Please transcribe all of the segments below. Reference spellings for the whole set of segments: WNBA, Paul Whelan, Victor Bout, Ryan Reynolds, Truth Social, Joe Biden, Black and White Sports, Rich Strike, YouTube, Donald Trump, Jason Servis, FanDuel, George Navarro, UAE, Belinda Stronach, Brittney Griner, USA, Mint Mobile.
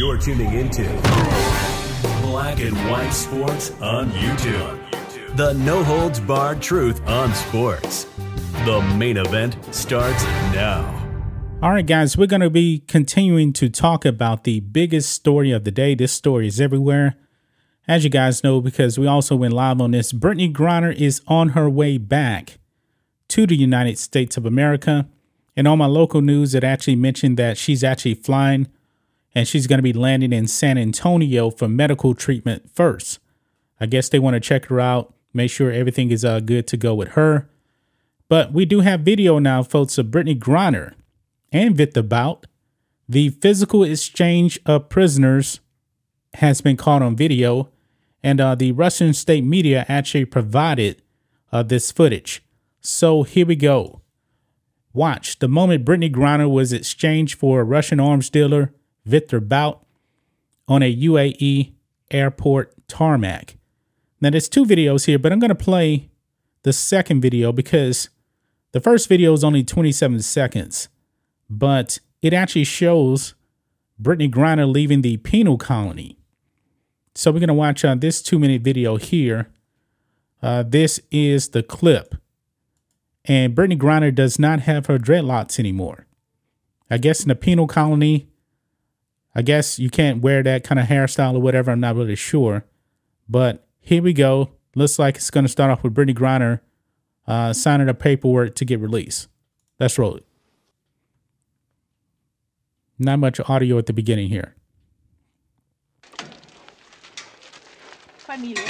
You're tuning into Black and White Sports on YouTube. The no-holds-barred truth on sports. The main event starts now. All right, guys, we're going to be continuing to talk about the biggest story of the day. This story is everywhere, as you guys know, because we also went live on this. Brittney Griner is on her way back to the United States of America. And on my local news, it actually mentioned that she's actually flying and she's going to be landing in San Antonio for medical treatment first. I guess they want to check her out, make sure everything is good to go with her. But we do have video now, folks, of Brittney Griner and Victor Bout. The physical exchange of prisoners has been caught on video, and the Russian state media actually provided this footage. So here we go. Watch the moment Brittney Griner was exchanged for a Russian arms dealer, Victor Bout, on a UAE airport tarmac. Now, there's two videos here, but I'm going to play the second video because the first video is only 27 seconds, but it actually shows Brittney Griner leaving the penal colony. So we're going to watch this 2-minute video here. This is the clip. And Brittney Griner does not have her dreadlocks anymore. I guess in the penal colony, I guess you can't wear that kind of hairstyle or whatever. I'm not really sure. But here we go. Looks like it's going to start off with Brittney Griner signing the paperwork to get released. Let's roll it. Not much audio at the beginning here. Familia.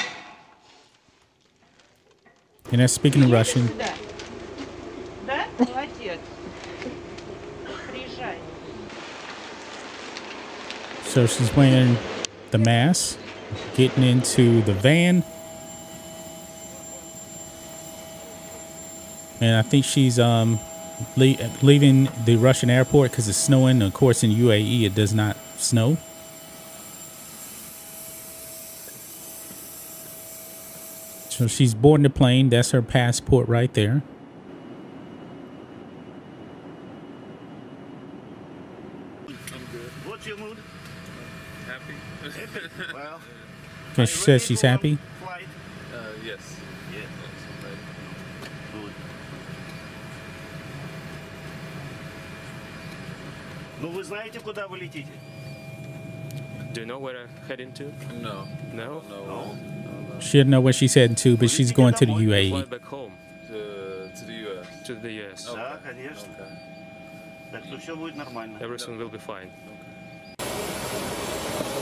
And that's speaking in Russian. So she's wearing the mask, getting into the van. And I think she's leaving the Russian airport because it's snowing. Of course, in UAE, it does not snow. So she's boarding the plane. That's her passport right there. She says she's happy. Yes. Yeah. Good. Do you know where I'm heading to? No. No? No. She didn't know where she's heading to, but she's going to the UAE. Fly back home to the U.S. To the U.S. Okay. Everything will be fine.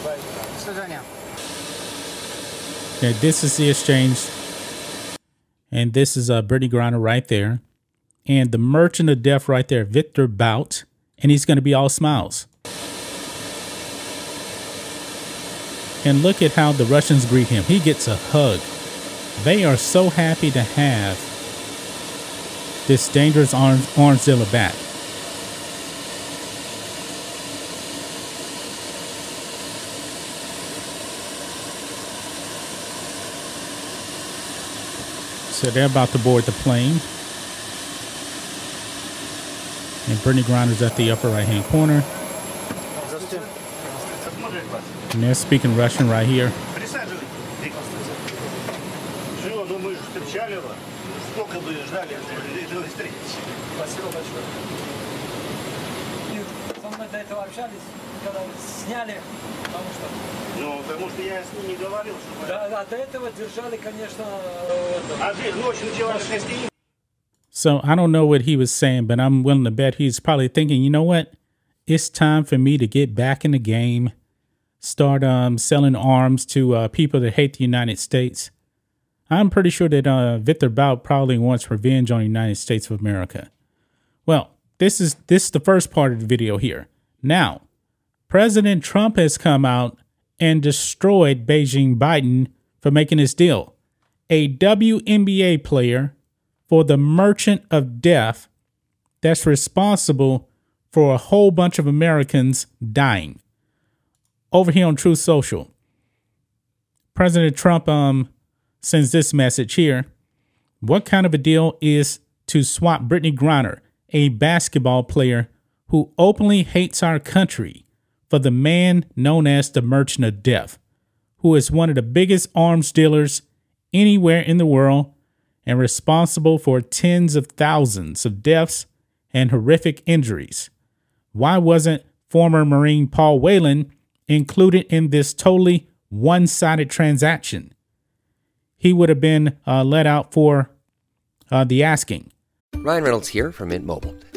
Okay. Okay, this is the exchange, and this is Brittney Griner right there, and the merchant of death right there, Victor Bout, and he's going to be all smiles. And look at how the Russians greet him. He gets a hug. They are so happy to have this dangerous arms dealer back. So they're about to board the plane. And Brittney Griner's at the upper right-hand corner. And they're speaking Russian right here. So I don't know what he was saying, but I'm willing to bet he's probably thinking, you know what? It's time for me to get back in the game, start selling arms to people that hate the United States. I'm pretty sure that Victor Bout probably wants revenge on the United States of America. Well, this is the first part of the video here. Now, President Trump has come out and destroyed Beijing Biden for making this deal. A WNBA player for the merchant of death that's responsible for a whole bunch of Americans dying. Over here on Truth Social, President Trump sends this message here. What kind of a deal is to swap Brittney Griner, a basketball player who openly hates our country, for the man known as the Merchant of Death, who is one of the biggest arms dealers anywhere in the world and responsible for tens of thousands of deaths and horrific injuries? Why wasn't former Marine Paul Whelan included in this totally one-sided transaction? He would have been let out for the asking. Ryan Reynolds here from Mint Mobile.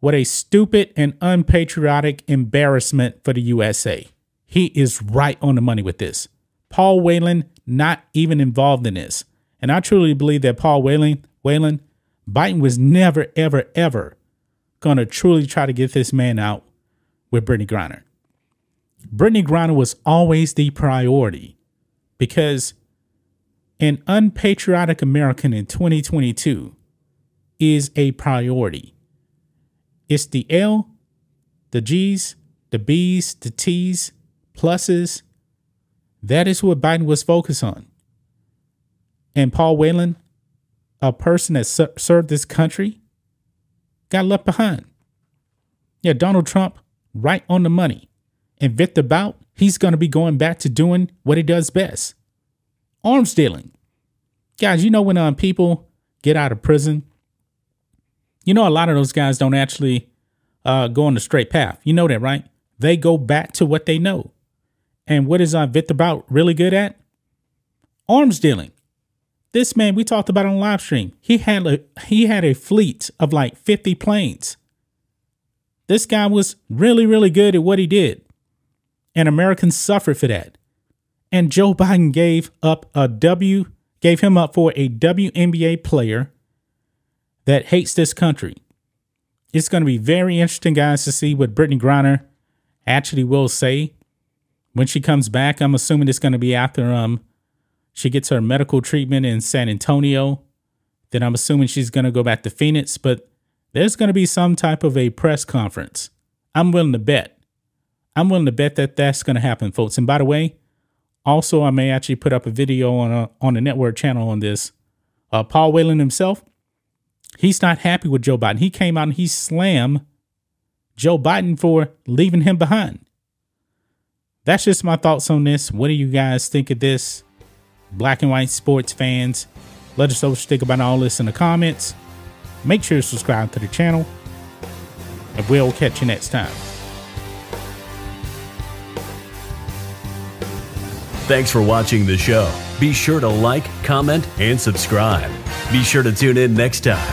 What a stupid and unpatriotic embarrassment for the USA. He is right on the money with this. Paul Whelan not even involved in this. And I truly believe that Paul Whelan, Biden was never, ever, ever going to truly try to get this man out with Brittney Griner. Brittney Griner was always the priority, because an unpatriotic American in 2022 is a priority. It's the L, the G's, the B's, the T's, pluses. That is what Biden was focused on. And Paul Whelan, a person that served this country, got left behind. Yeah, Donald Trump, right on the money. And Victor Bout, he's going to be going back to doing what he does best. Arms dealing. Guys, you know when people get out of prison, you know, a lot of those guys don't actually go on the straight path. You know that, right? They go back to what they know. And what is Victor Bout really good at? Arms dealing. This man we talked about on live stream. He had a fleet of like 50 planes. This guy was really, really good at what he did. And Americans suffered for that. And Joe Biden gave him up for a WNBA player that hates this country. It's going to be very interesting, guys, to see what Brittney Griner actually will say when she comes back. I'm assuming it's going to be after she gets her medical treatment in San Antonio. Then I'm assuming she's going to go back to Phoenix. But there's going to be some type of a press conference. I'm willing to bet. I'm willing to bet that that's going to happen, folks. And by the way, also I may actually put up a video on the network channel on this. Paul Whelan himself, he's not happy with Joe Biden. He came out and he slammed Joe Biden for leaving him behind. That's just my thoughts on this. What do you guys think of this? Black and White Sports fans, let us know what you think about all this in the comments. Make sure to subscribe to the channel, and we'll catch you next time. Thanks for watching the show. Be sure to like, comment, and subscribe. Be sure to tune in next time